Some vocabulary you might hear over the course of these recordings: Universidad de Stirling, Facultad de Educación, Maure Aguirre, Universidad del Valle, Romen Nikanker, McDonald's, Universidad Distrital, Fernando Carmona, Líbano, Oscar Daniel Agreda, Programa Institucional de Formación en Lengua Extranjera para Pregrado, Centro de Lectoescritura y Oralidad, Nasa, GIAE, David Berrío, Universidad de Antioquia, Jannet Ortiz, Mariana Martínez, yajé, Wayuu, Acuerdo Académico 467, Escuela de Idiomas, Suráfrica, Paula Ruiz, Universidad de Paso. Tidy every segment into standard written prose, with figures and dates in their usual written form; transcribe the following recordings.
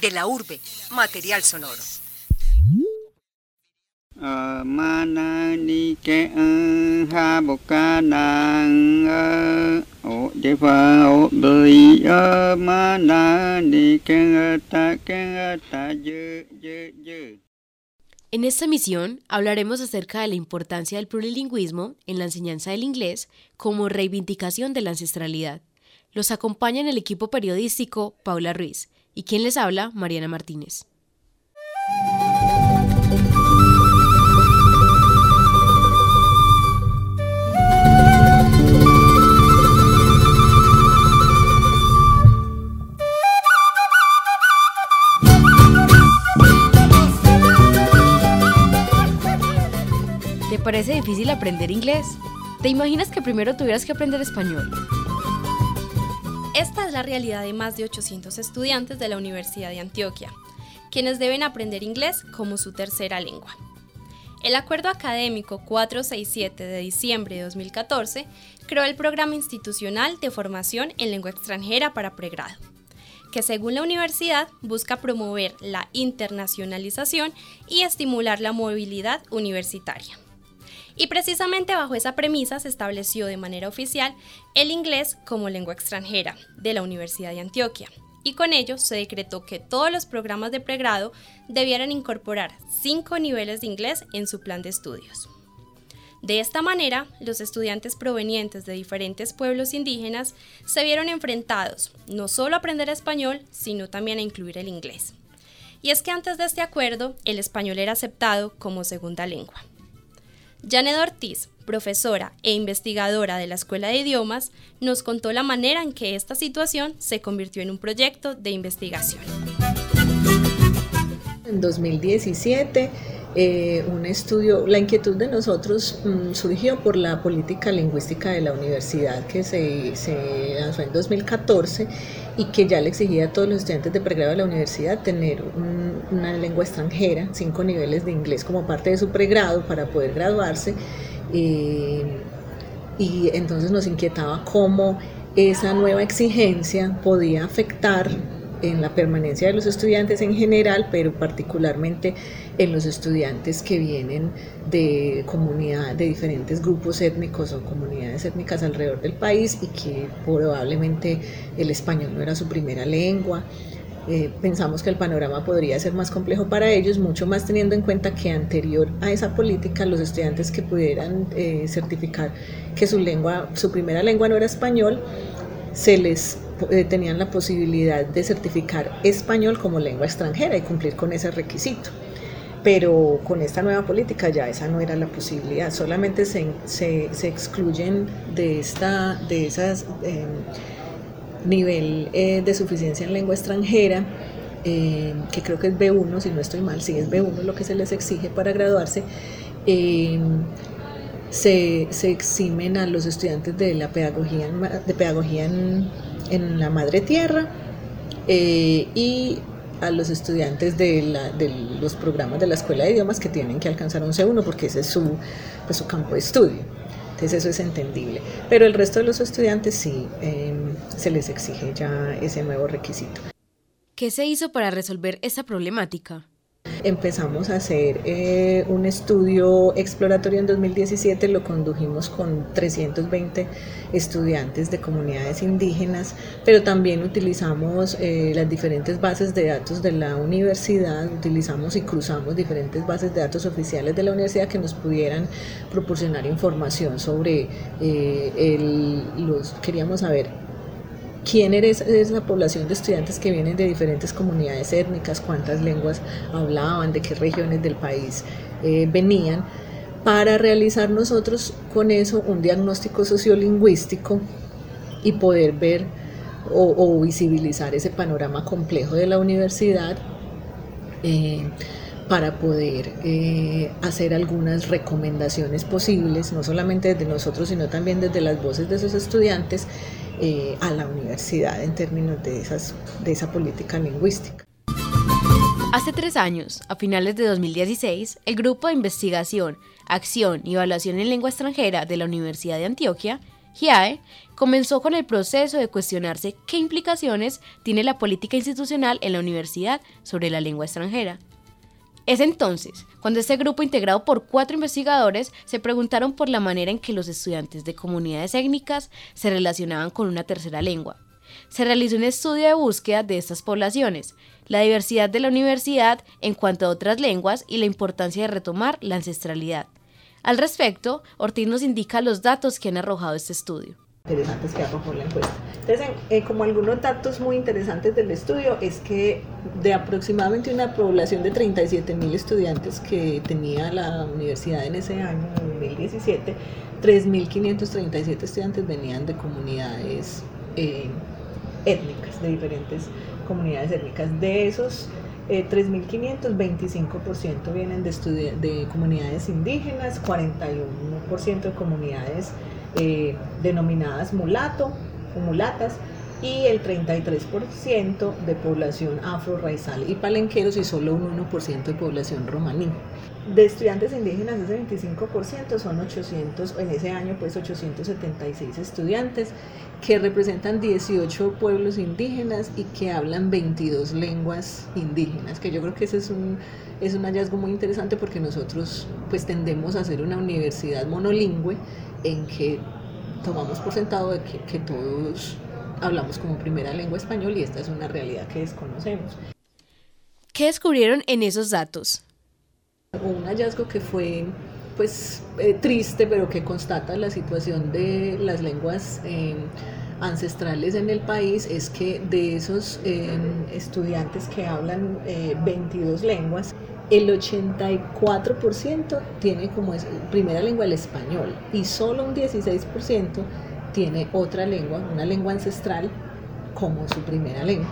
de la urbe, material sonoro. En esta misión hablaremos acerca de la importancia del plurilingüismo en la enseñanza del inglés como reivindicación de la ancestralidad. Los acompaña en el equipo periodístico Paula Ruiz y quien les habla, Mariana Martínez. ¿Te parece difícil aprender inglés? ¿Te imaginas que primero tuvieras que aprender español? Esta es la realidad de más de 800 estudiantes de la Universidad de Antioquia, quienes deben aprender inglés como su tercera lengua. El Acuerdo Académico 467 de diciembre de 2014 creó el Programa Institucional de Formación en Lengua Extranjera para Pregrado, que según la universidad busca promover la internacionalización y estimular la movilidad universitaria. Y precisamente bajo esa premisa se estableció de manera oficial el inglés como lengua extranjera de la Universidad de Antioquia, y con ello se decretó que todos los programas de pregrado debieran incorporar 5 niveles de inglés en su plan de estudios. De esta manera, los estudiantes provenientes de diferentes pueblos indígenas se vieron enfrentados no solo a aprender español, sino también a incluir el inglés. Y es que antes de este acuerdo, el español era aceptado como segunda lengua. Jannet Ortiz, profesora e investigadora de la Escuela de Idiomas, nos contó la manera en que esta situación se convirtió en un proyecto de investigación. En 2017, un estudio, la inquietud de nosotros surgió por la política lingüística de la universidad que se lanzó en 2014 y que ya le exigía a todos los estudiantes de pregrado de la universidad tener una lengua extranjera, 5 niveles de inglés como parte de su pregrado para poder graduarse, y entonces nos inquietaba cómo esa nueva exigencia podía afectar en la permanencia de los estudiantes en general, pero particularmente en los estudiantes que vienen de comunidades, de diferentes grupos étnicos o comunidades étnicas alrededor del país y que probablemente el español no era su primera lengua. Pensamos que el panorama podría ser más complejo para ellos, mucho más teniendo en cuenta que anterior a esa política los estudiantes que pudieran certificar que su primera lengua no era español, se les tenían la posibilidad de certificar español como lengua extranjera y cumplir con ese requisito. Pero con esta nueva política ya esa no era la posibilidad, solamente se excluyen de esas nivel de suficiencia en lengua extranjera, que creo que es B1, si no estoy mal, sí es B1 lo que se les exige para graduarse. Se eximen a los estudiantes de la pedagogía en la madre tierra, y a los estudiantes de los programas de la Escuela de Idiomas que tienen que alcanzar un C1 porque ese es su campo de estudio. Entonces eso es entendible, pero el resto de los estudiantes sí se les exige ya ese nuevo requisito. ¿Qué se hizo para resolver esa problemática? Empezamos a hacer un estudio exploratorio en 2017, lo condujimos con 320 estudiantes de comunidades indígenas, pero también utilizamos las diferentes bases de datos de la universidad, utilizamos y cruzamos diferentes bases de datos oficiales de la universidad que nos pudieran proporcionar información sobre queríamos saber quién es la población de estudiantes que vienen de diferentes comunidades étnicas, cuántas lenguas hablaban, de qué regiones del país venían, para realizar nosotros con eso un diagnóstico sociolingüístico y poder ver o visibilizar ese panorama complejo de la universidad, para poder hacer algunas recomendaciones posibles, no solamente desde nosotros, sino también desde las voces de esos estudiantes, a la universidad en términos de esa política lingüística. Hace 3 años, a finales de 2016, el Grupo de Investigación, Acción y Evaluación en Lengua Extranjera de la Universidad de Antioquia, GIAE, comenzó con el proceso de cuestionarse qué implicaciones tiene la política institucional en la universidad sobre la lengua extranjera. Es entonces cuando este grupo integrado por 4 investigadores se preguntaron por la manera en que los estudiantes de comunidades étnicas se relacionaban con una tercera lengua. Se realizó un estudio de búsqueda de estas poblaciones, la diversidad de la universidad en cuanto a otras lenguas y la importancia de retomar la ancestralidad. Al respecto, Ortiz nos indica los datos que han arrojado este estudio. Interesantes que arrojó la encuesta. Entonces, como algunos datos muy interesantes del estudio, es que de aproximadamente una población de 37.000 estudiantes que tenía la universidad en ese año, 2017, 3.537 estudiantes venían de comunidades étnicas, de diferentes comunidades étnicas. De esos 3.500, 25% vienen de comunidades indígenas, 41% de comunidades denominadas mulato o mulatas y el 33% de población afro-raizal y palenqueros y solo un 1% de población romaní. De estudiantes indígenas ese 25% son 800, en ese año pues 876 estudiantes que representan 18 pueblos indígenas y que hablan 22 lenguas indígenas, que yo creo que ese es un hallazgo muy interesante porque nosotros pues tendemos a ser una universidad monolingüe en que tomamos por sentado de que todos hablamos como primera lengua español y esta es una realidad que desconocemos. ¿Qué descubrieron en esos datos? Un hallazgo que fue pues triste, pero que constata la situación de las lenguas ancestrales en el país, es que de esos estudiantes que hablan 22 lenguas, el 84% tiene como primera lengua el español y solo un 16% tiene otra lengua, una lengua ancestral, como su primera lengua.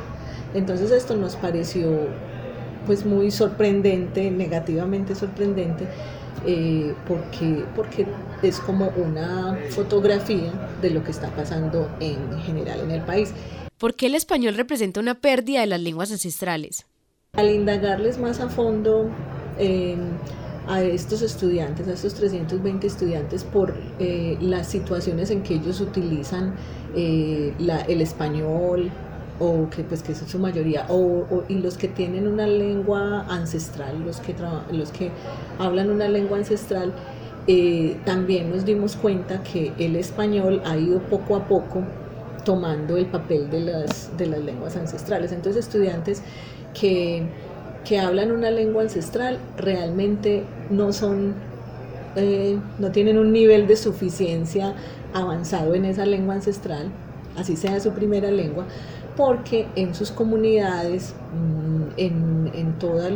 Entonces esto nos pareció pues muy sorprendente, negativamente sorprendente, porque es como una fotografía de lo que está pasando en general en el país. ¿Por qué el español representa una pérdida de las lenguas ancestrales? Al indagarles más a fondo a estos estudiantes, a estos 320 estudiantes, por las situaciones en que ellos utilizan el español, o que pues que es su mayoría, y los que tienen una lengua ancestral, los que hablan una lengua ancestral, también nos dimos cuenta que el español ha ido poco a poco tomando el papel de las lenguas ancestrales. Entonces estudiantes que hablan una lengua ancestral realmente no son no tienen un nivel de suficiencia avanzado en esa lengua ancestral, así sea su primera lengua, porque en sus comunidades, en todas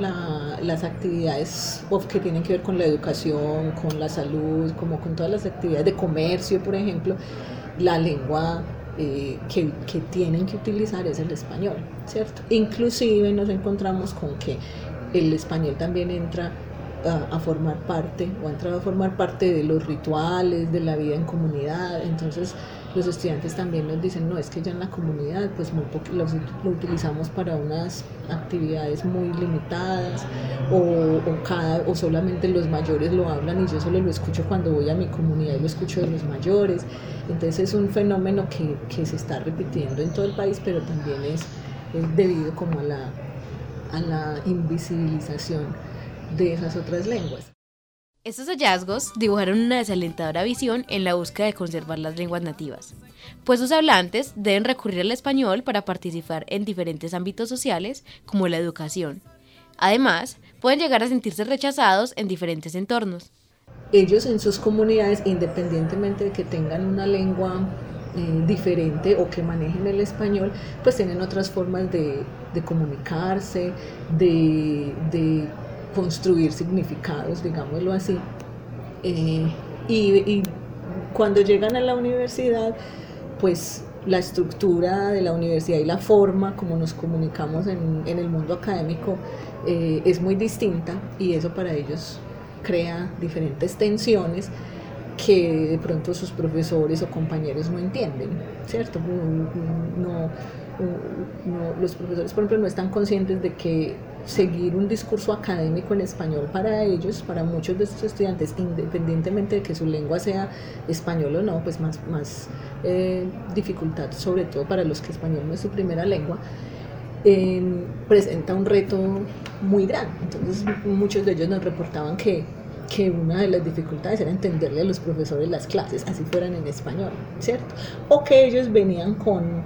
las actividades que tienen que ver con la educación, con la salud, como con todas las actividades de comercio, por ejemplo, la lengua que tienen que utilizar es el español, ¿cierto? Inclusive nos encontramos con que el español también entra a formar parte, o ha entrado a formar parte de los rituales, de la vida en comunidad. Entonces los estudiantes también nos dicen, no, es que ya en la comunidad pues muy lo utilizamos para unas actividades muy limitadas o solamente los mayores lo hablan y yo solo lo escucho cuando voy a mi comunidad y lo escucho de los mayores. Entonces es un fenómeno que se está repitiendo en todo el país, pero también es debido como a la invisibilización de esas otras lenguas. Estos hallazgos dibujaron una desalentadora visión en la búsqueda de conservar las lenguas nativas, pues sus hablantes deben recurrir al español para participar en diferentes ámbitos sociales, como la educación. Además, pueden llegar a sentirse rechazados en diferentes entornos. Ellos en sus comunidades, independientemente de que tengan una lengua diferente o que manejen el español, pues tienen otras formas de comunicarse, de construir significados, digámoslo así, y cuando llegan a la universidad, pues la estructura de la universidad y la forma como nos comunicamos en el mundo académico es muy distinta, y eso para ellos crea diferentes tensiones que de pronto sus profesores o compañeros no entienden, ¿cierto? No, los profesores, por ejemplo, no están conscientes de que seguir un discurso académico en español para ellos, para muchos de estos estudiantes, independientemente de que su lengua sea español o no, pues más dificultad, sobre todo para los que español no es su primera lengua, presenta un reto muy grande. Entonces muchos de ellos nos reportaban que una de las dificultades era entenderle a los profesores las clases, así fueran en español, ¿cierto? O que ellos venían con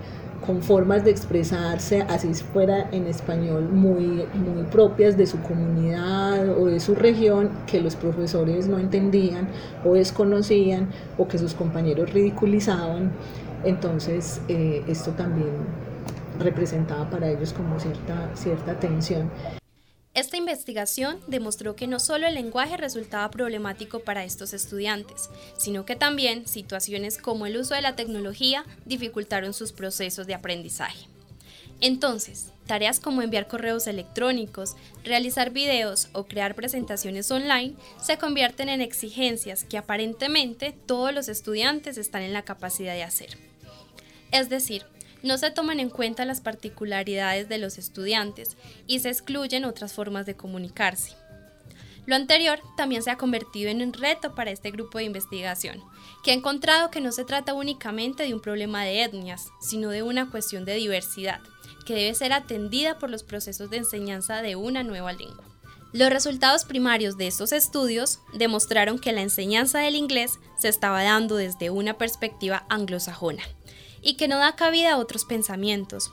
formas de expresarse, así fuera en español, muy, muy propias de su comunidad o de su región, que los profesores no entendían o desconocían, o que sus compañeros ridiculizaban. Entonces esto también representaba para ellos como cierta tensión. Esta investigación demostró que no solo el lenguaje resultaba problemático para estos estudiantes, sino que también situaciones como el uso de la tecnología dificultaron sus procesos de aprendizaje. Entonces, tareas como enviar correos electrónicos, realizar videos o crear presentaciones online se convierten en exigencias que aparentemente todos los estudiantes están en la capacidad de hacer. Es decir, no se toman en cuenta las particularidades de los estudiantes y se excluyen otras formas de comunicarse. Lo anterior también se ha convertido en un reto para este grupo de investigación, que ha encontrado que no se trata únicamente de un problema de etnias, sino de una cuestión de diversidad, que debe ser atendida por los procesos de enseñanza de una nueva lengua. Los resultados primarios de estos estudios demostraron que la enseñanza del inglés se estaba dando desde una perspectiva anglosajona, y que no da cabida a otros pensamientos.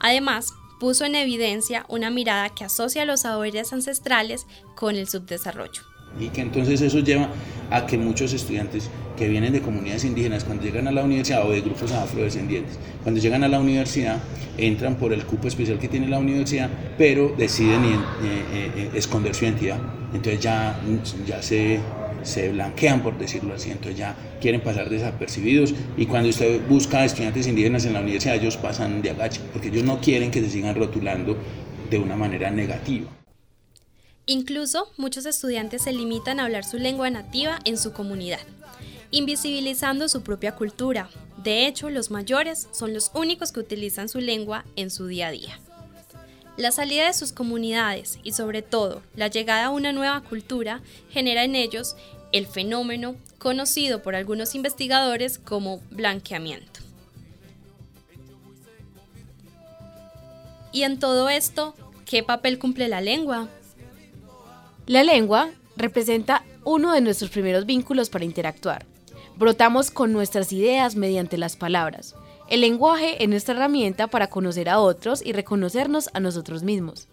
Además, puso en evidencia una mirada que asocia los saberes ancestrales con el subdesarrollo. Y que entonces eso lleva a que muchos estudiantes que vienen de comunidades indígenas, cuando llegan a la universidad, o de grupos afrodescendientes, cuando llegan a la universidad, entran por el cupo especial que tiene la universidad, pero deciden esconder su identidad. Entonces ya se blanquean, por decirlo así, entonces ya quieren pasar desapercibidos, y cuando usted busca estudiantes indígenas en la universidad, ellos pasan de agache, porque ellos no quieren que se sigan rotulando de una manera negativa. Incluso muchos estudiantes se limitan a hablar su lengua nativa en su comunidad, invisibilizando su propia cultura. De hecho, los mayores son los únicos que utilizan su lengua en su día a día. La salida de sus comunidades y, sobre todo, la llegada a una nueva cultura genera en ellos el fenómeno conocido por algunos investigadores como blanqueamiento. ¿Y en todo esto, qué papel cumple la lengua? La lengua representa uno de nuestros primeros vínculos para interactuar. Brotamos con nuestras ideas mediante las palabras. El lenguaje es nuestra herramienta para conocer a otros y reconocernos a nosotros mismos.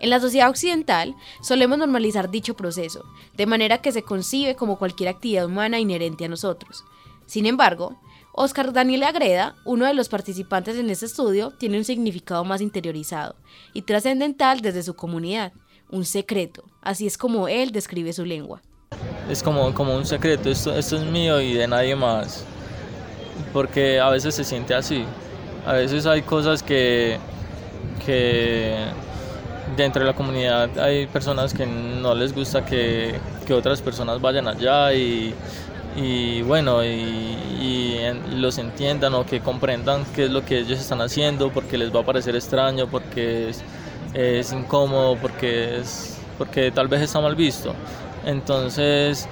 En la sociedad occidental solemos normalizar dicho proceso, de manera que se concibe como cualquier actividad humana inherente a nosotros. Sin embargo, Oscar Daniel Agreda, uno de los participantes en este estudio, tiene un significado más interiorizado y trascendental desde su comunidad, un secreto. Así es como él describe su lengua. Es como un secreto, esto es mío y de nadie más. Porque a veces se siente así, a veces hay cosas que dentro de la comunidad hay personas que no les gusta que otras personas vayan allá y los entiendan o que comprendan qué es lo que ellos están haciendo, porque les va a parecer extraño, porque es incómodo, porque tal vez está mal visto. Entonces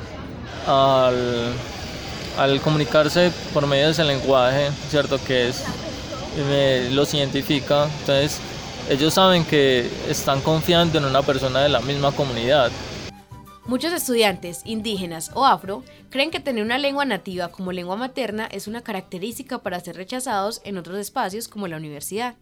al comunicarse por medio de ese lenguaje, ¿cierto?, que los identifica, entonces ellos saben que están confiando en una persona de la misma comunidad. Muchos estudiantes indígenas o afro creen que tener una lengua nativa como lengua materna es una característica para ser rechazados en otros espacios como la universidad.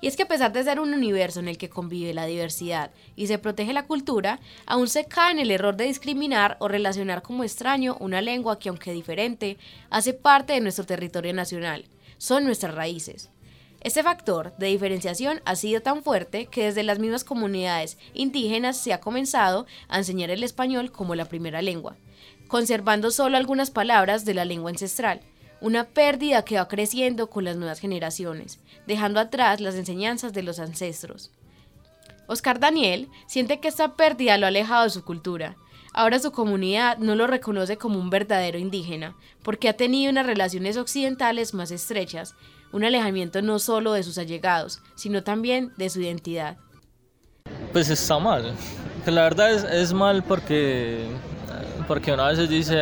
Y es que a pesar de ser un universo en el que convive la diversidad y se protege la cultura, aún se cae en el error de discriminar o relacionar como extraño una lengua que, aunque diferente, hace parte de nuestro territorio nacional. Son nuestras raíces. Este factor de diferenciación ha sido tan fuerte que desde las mismas comunidades indígenas se ha comenzado a enseñar el español como la primera lengua, conservando solo algunas palabras de la lengua ancestral. Una pérdida que va creciendo con las nuevas generaciones, dejando atrás las enseñanzas de los ancestros. Oscar Daniel siente que esta pérdida lo ha alejado de su cultura. Ahora su comunidad no lo reconoce como un verdadero indígena, porque ha tenido unas relaciones occidentales más estrechas, un alejamiento no solo de sus allegados, sino también de su identidad. pues está mal. Que la verdad es mal porque uno a veces dice,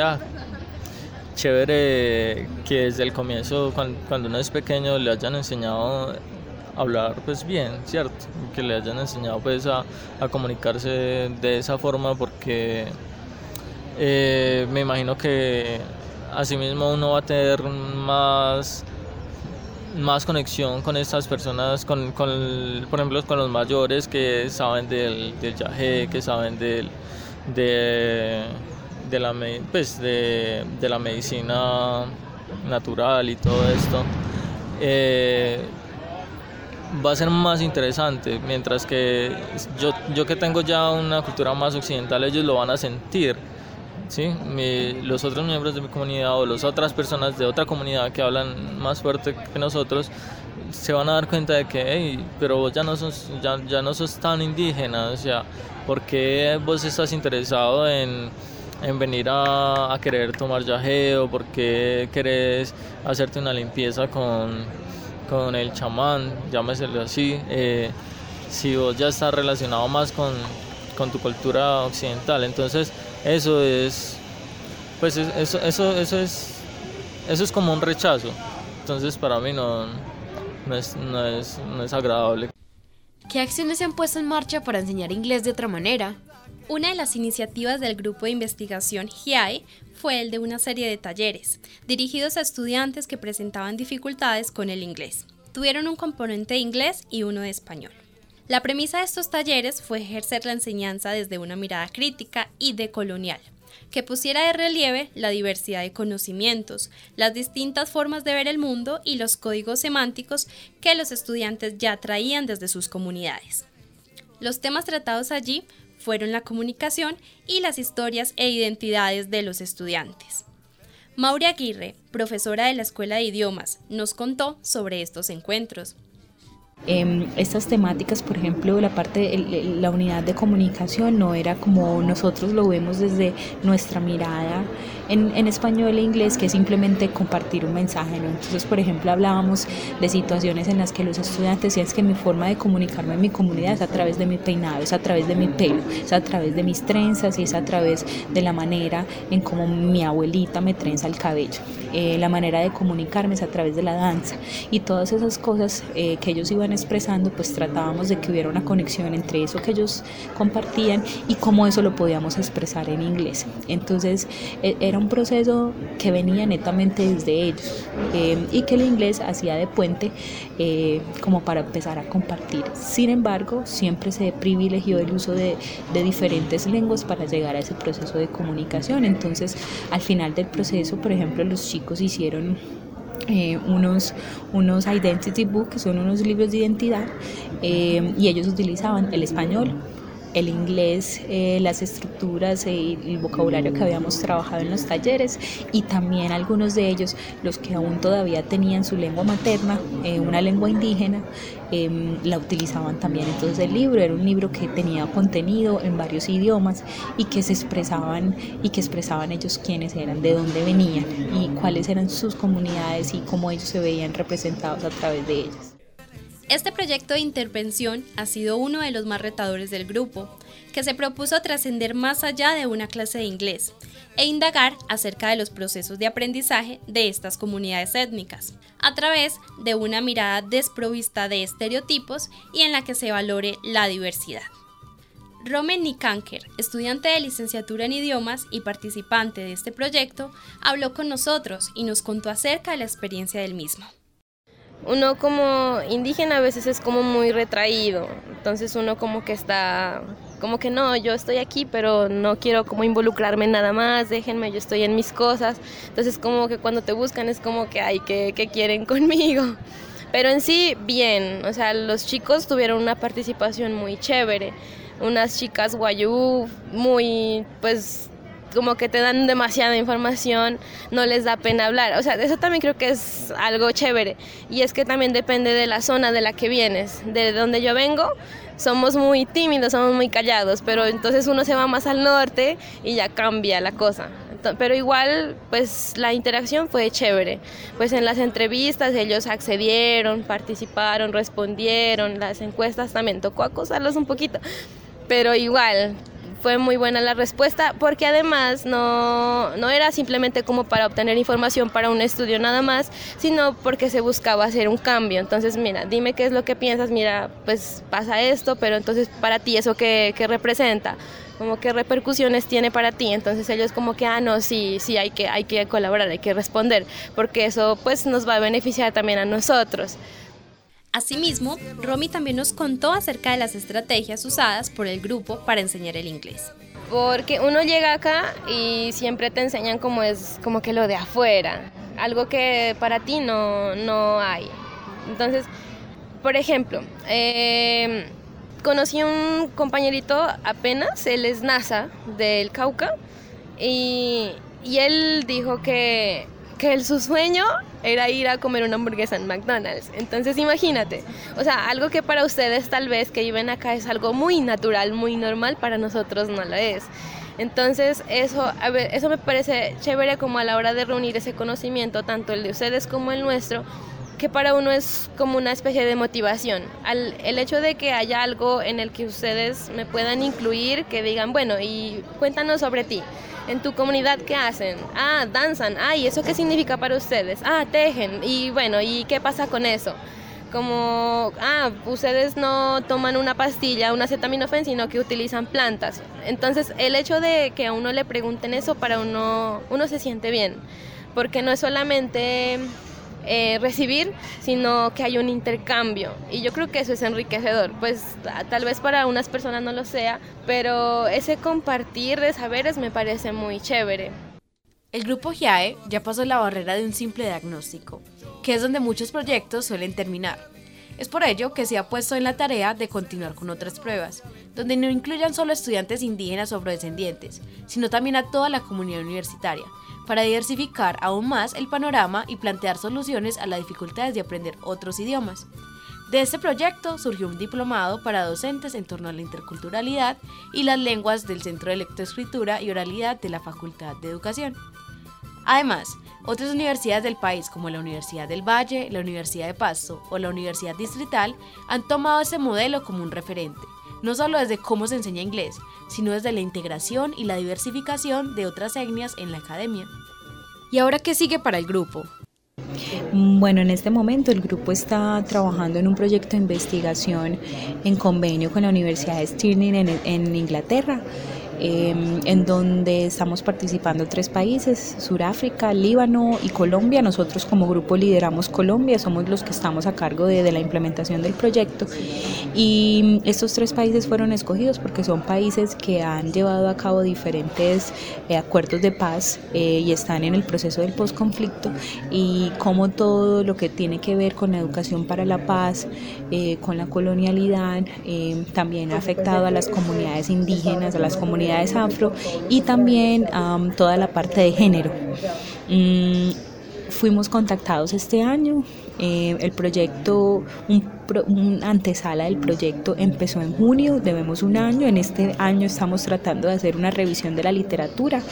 chévere que desde el comienzo, cuando uno es pequeño, le hayan enseñado a hablar pues bien, ¿cierto? Que le hayan enseñado pues a comunicarse de esa forma, porque me imagino que asimismo uno va a tener más conexión con estas personas, por ejemplo, con los mayores que saben del yajé, que saben de la medicina natural y todo esto. Va a ser más interesante, mientras que yo que tengo ya una cultura más occidental, ellos lo van a sentir, ¿sí? Los otros miembros de mi comunidad o las otras personas de otra comunidad que hablan más fuerte que nosotros se van a dar cuenta de que, pero vos ya no sos tan indígena, o sea, ¿por qué vos estás interesado en venir a querer tomar yajé, o por qué querés hacerte una limpieza con el chamán, llámeselo así, si vos ya estás relacionado más con tu cultura occidental? Entonces eso es, pues eso es como un rechazo. Entonces para mí no es agradable. ¿Qué acciones se han puesto en marcha para enseñar inglés de otra manera? Una de las iniciativas del grupo de investigación GIAE fue el de una serie de talleres dirigidos a estudiantes que presentaban dificultades con el inglés. Tuvieron un componente de inglés y uno de español. La premisa de estos talleres fue ejercer la enseñanza desde una mirada crítica y decolonial, que pusiera de relieve la diversidad de conocimientos, las distintas formas de ver el mundo y los códigos semánticos que los estudiantes ya traían desde sus comunidades. Los temas tratados allí fueron la comunicación y las historias e identidades de los estudiantes. Maure Aguirre, profesora de la Escuela de Idiomas, nos contó sobre estos encuentros. Estas temáticas, por ejemplo, la parte de la unidad de comunicación no era como nosotros lo vemos desde nuestra mirada en español e inglés, que es simplemente compartir un mensaje, ¿no? Entonces, por ejemplo, hablábamos de situaciones en las que los estudiantes decían que mi forma de comunicarme en mi comunidad es a través de mi peinado, es a través de mi pelo, es a través de mis trenzas y es a través de la manera en cómo mi abuelita me trenza el cabello. La manera de comunicarme es a través de la danza, y todas esas cosas que ellos iban expresando, pues tratábamos de que hubiera una conexión entre eso que ellos compartían y cómo eso lo podíamos expresar en inglés. Entonces era un proceso que venía netamente desde ellos y que el inglés hacía de puente como para empezar a compartir. Sin embargo, siempre se privilegió el uso de diferentes lenguas para llegar a ese proceso de comunicación. Entonces al final del proceso, por ejemplo, los chicos hicieron unos identity book, que son unos libros de identidad, y ellos utilizaban el español, el inglés, las estructuras y el vocabulario que habíamos trabajado en los talleres, y también algunos de ellos, los que aún todavía tenían su lengua materna, una lengua indígena, la utilizaban también. Entonces el libro era un libro que tenía contenido en varios idiomas y que se expresaban, y que expresaban ellos quiénes eran, de dónde venían y cuáles eran sus comunidades y cómo ellos se veían representados a través de ellas. Este proyecto de intervención ha sido uno de los más retadores del grupo, que se propuso trascender más allá de una clase de inglés e indagar acerca de los procesos de aprendizaje de estas comunidades étnicas, a través de una mirada desprovista de estereotipos y en la que se valore la diversidad. Romen Nikanker, estudiante de licenciatura en idiomas y participante de este proyecto, habló con nosotros y nos contó acerca de la experiencia del mismo. Uno como indígena a veces es como muy retraído, entonces uno como que está, como que no, yo estoy aquí pero no quiero como involucrarme en nada más, déjenme, yo estoy en mis cosas. Entonces como que cuando te buscan es como que ay, ¿qué quieren conmigo? Pero en sí, bien, o sea, los chicos tuvieron una participación muy chévere, unas chicas Wayuu muy, pues, como que te dan demasiada información, no les da pena hablar, o sea, eso también creo que es algo chévere, y es que también depende de la zona de la que vienes. De donde yo vengo, somos muy tímidos, somos muy callados, pero entonces uno se va más al norte y ya cambia la cosa. pero igual pues la interacción fue chévere, pues en las entrevistas ellos accedieron, participaron, respondieron, las encuestas también tocó acosarlos un poquito, pero igual fue muy buena la respuesta, porque además no era simplemente como para obtener información para un estudio nada más, sino porque se buscaba hacer un cambio. Entonces, mira, dime qué es lo que piensas, mira, pues pasa esto, pero entonces para ti eso qué representa, como qué repercusiones tiene para ti. Entonces ellos como que, no, sí, hay que colaborar, hay que responder, porque eso pues nos va a beneficiar también a nosotros. Asimismo, Romy también nos contó acerca de las estrategias usadas por el grupo para enseñar el inglés. Porque uno llega acá y siempre te enseñan como es, como que lo de afuera, algo que para ti no hay. Entonces, por ejemplo, conocí a un compañerito apenas, él es Nasa del Cauca, y él dijo que su sueño era ir a comer una hamburguesa en McDonald's. Entonces imagínate, o sea, algo que para ustedes tal vez que viven acá es algo muy natural, muy normal, para nosotros no lo es. Entonces eso me parece chévere como a la hora de reunir ese conocimiento, tanto el de ustedes como el nuestro, que para uno es como una especie de motivación. El hecho de que haya algo en el que ustedes me puedan incluir, que digan, bueno, y cuéntanos sobre ti. En tu comunidad, ¿qué hacen? Danzan. ¿Y eso qué significa para ustedes? Tejen. Y bueno, ¿y qué pasa con eso? Como, ustedes no toman una pastilla, un acetaminofén, sino que utilizan plantas. Entonces, el hecho de que a uno le pregunten eso, para uno se siente bien. Porque no es solamente recibir, sino que hay un intercambio, y yo creo que eso es enriquecedor. Pues tal vez para unas personas no lo sea, pero ese compartir de saberes me parece muy chévere. El grupo GIAE ya pasó la barrera de un simple diagnóstico, que es donde muchos proyectos suelen terminar. Es por ello que se ha puesto en la tarea de continuar con otras pruebas, donde no incluyan solo estudiantes indígenas o afrodescendientes, sino también a toda la comunidad universitaria, para diversificar aún más el panorama y plantear soluciones a las dificultades de aprender otros idiomas. De este proyecto surgió un diplomado para docentes en torno a la interculturalidad y las lenguas del Centro de Lectoescritura y Oralidad de la Facultad de Educación. Además, otras universidades del país, como la Universidad del Valle, la Universidad de Paso o la Universidad Distrital, han tomado este modelo como un referente, no solo desde cómo se enseña inglés, sino desde la integración y la diversificación de otras etnias en la academia. ¿Y ahora qué sigue para el grupo? Bueno, en este momento el grupo está trabajando en un proyecto de investigación en convenio con la Universidad de Stirling en Inglaterra, en donde estamos participando 3 países, Suráfrica, Líbano y Colombia. Nosotros como grupo lideramos Colombia, somos los que estamos a cargo de la implementación del proyecto, y estos 3 países fueron escogidos porque son países que han llevado a cabo diferentes acuerdos de paz y están en el proceso del posconflicto, y como todo lo que tiene que ver con la educación para la paz, con la colonialidad, también ha afectado a las comunidades indígenas, a las comunidades afro, y también toda la parte de género. Fuimos contactados este año. El proyecto, una antesala del proyecto empezó en junio, debemos un año. En este año estamos tratando de hacer una revisión de la literatura.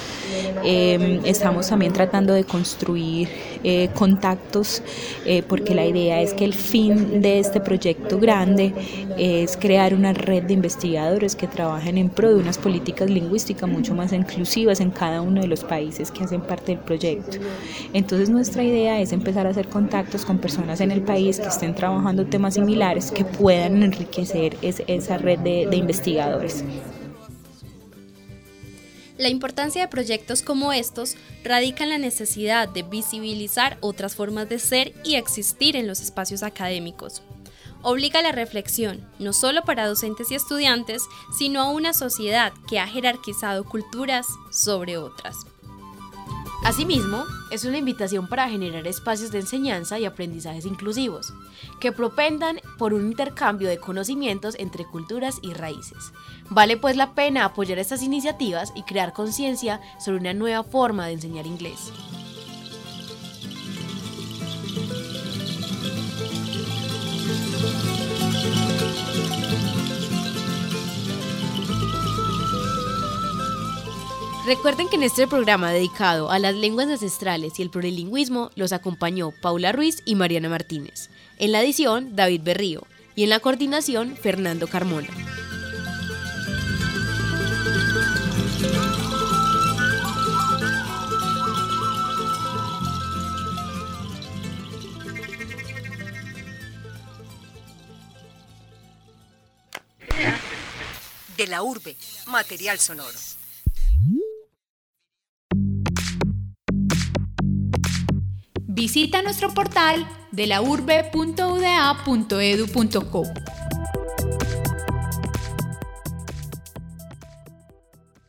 Estamos también tratando de construir contactos, porque la idea es que el fin de este proyecto grande es crear una red de investigadores que trabajen en pro de unas políticas lingüísticas mucho más inclusivas en cada uno de los países que hacen parte del proyecto. Entonces nuestra idea es empezar a hacer contactos con personas en el país que estén trabajando temas similares, que puedan enriquecer esa red de investigadores. La importancia de proyectos como estos radica en la necesidad de visibilizar otras formas de ser y existir en los espacios académicos. Obliga a la reflexión, no solo para docentes y estudiantes, sino a una sociedad que ha jerarquizado culturas sobre otras. Asimismo, es una invitación para generar espacios de enseñanza y aprendizajes inclusivos, que propendan por un intercambio de conocimientos entre culturas y raíces. Vale pues la pena apoyar estas iniciativas y crear conciencia sobre una nueva forma de enseñar inglés. Recuerden que en este programa dedicado a las lenguas ancestrales y el plurilingüismo los acompañó Paula Ruiz y Mariana Martínez. En la edición, David Berrío. Y en la coordinación, Fernando Carmona. De la urbe, material sonoro. Visita nuestro portal delaurbe.uda.edu.co.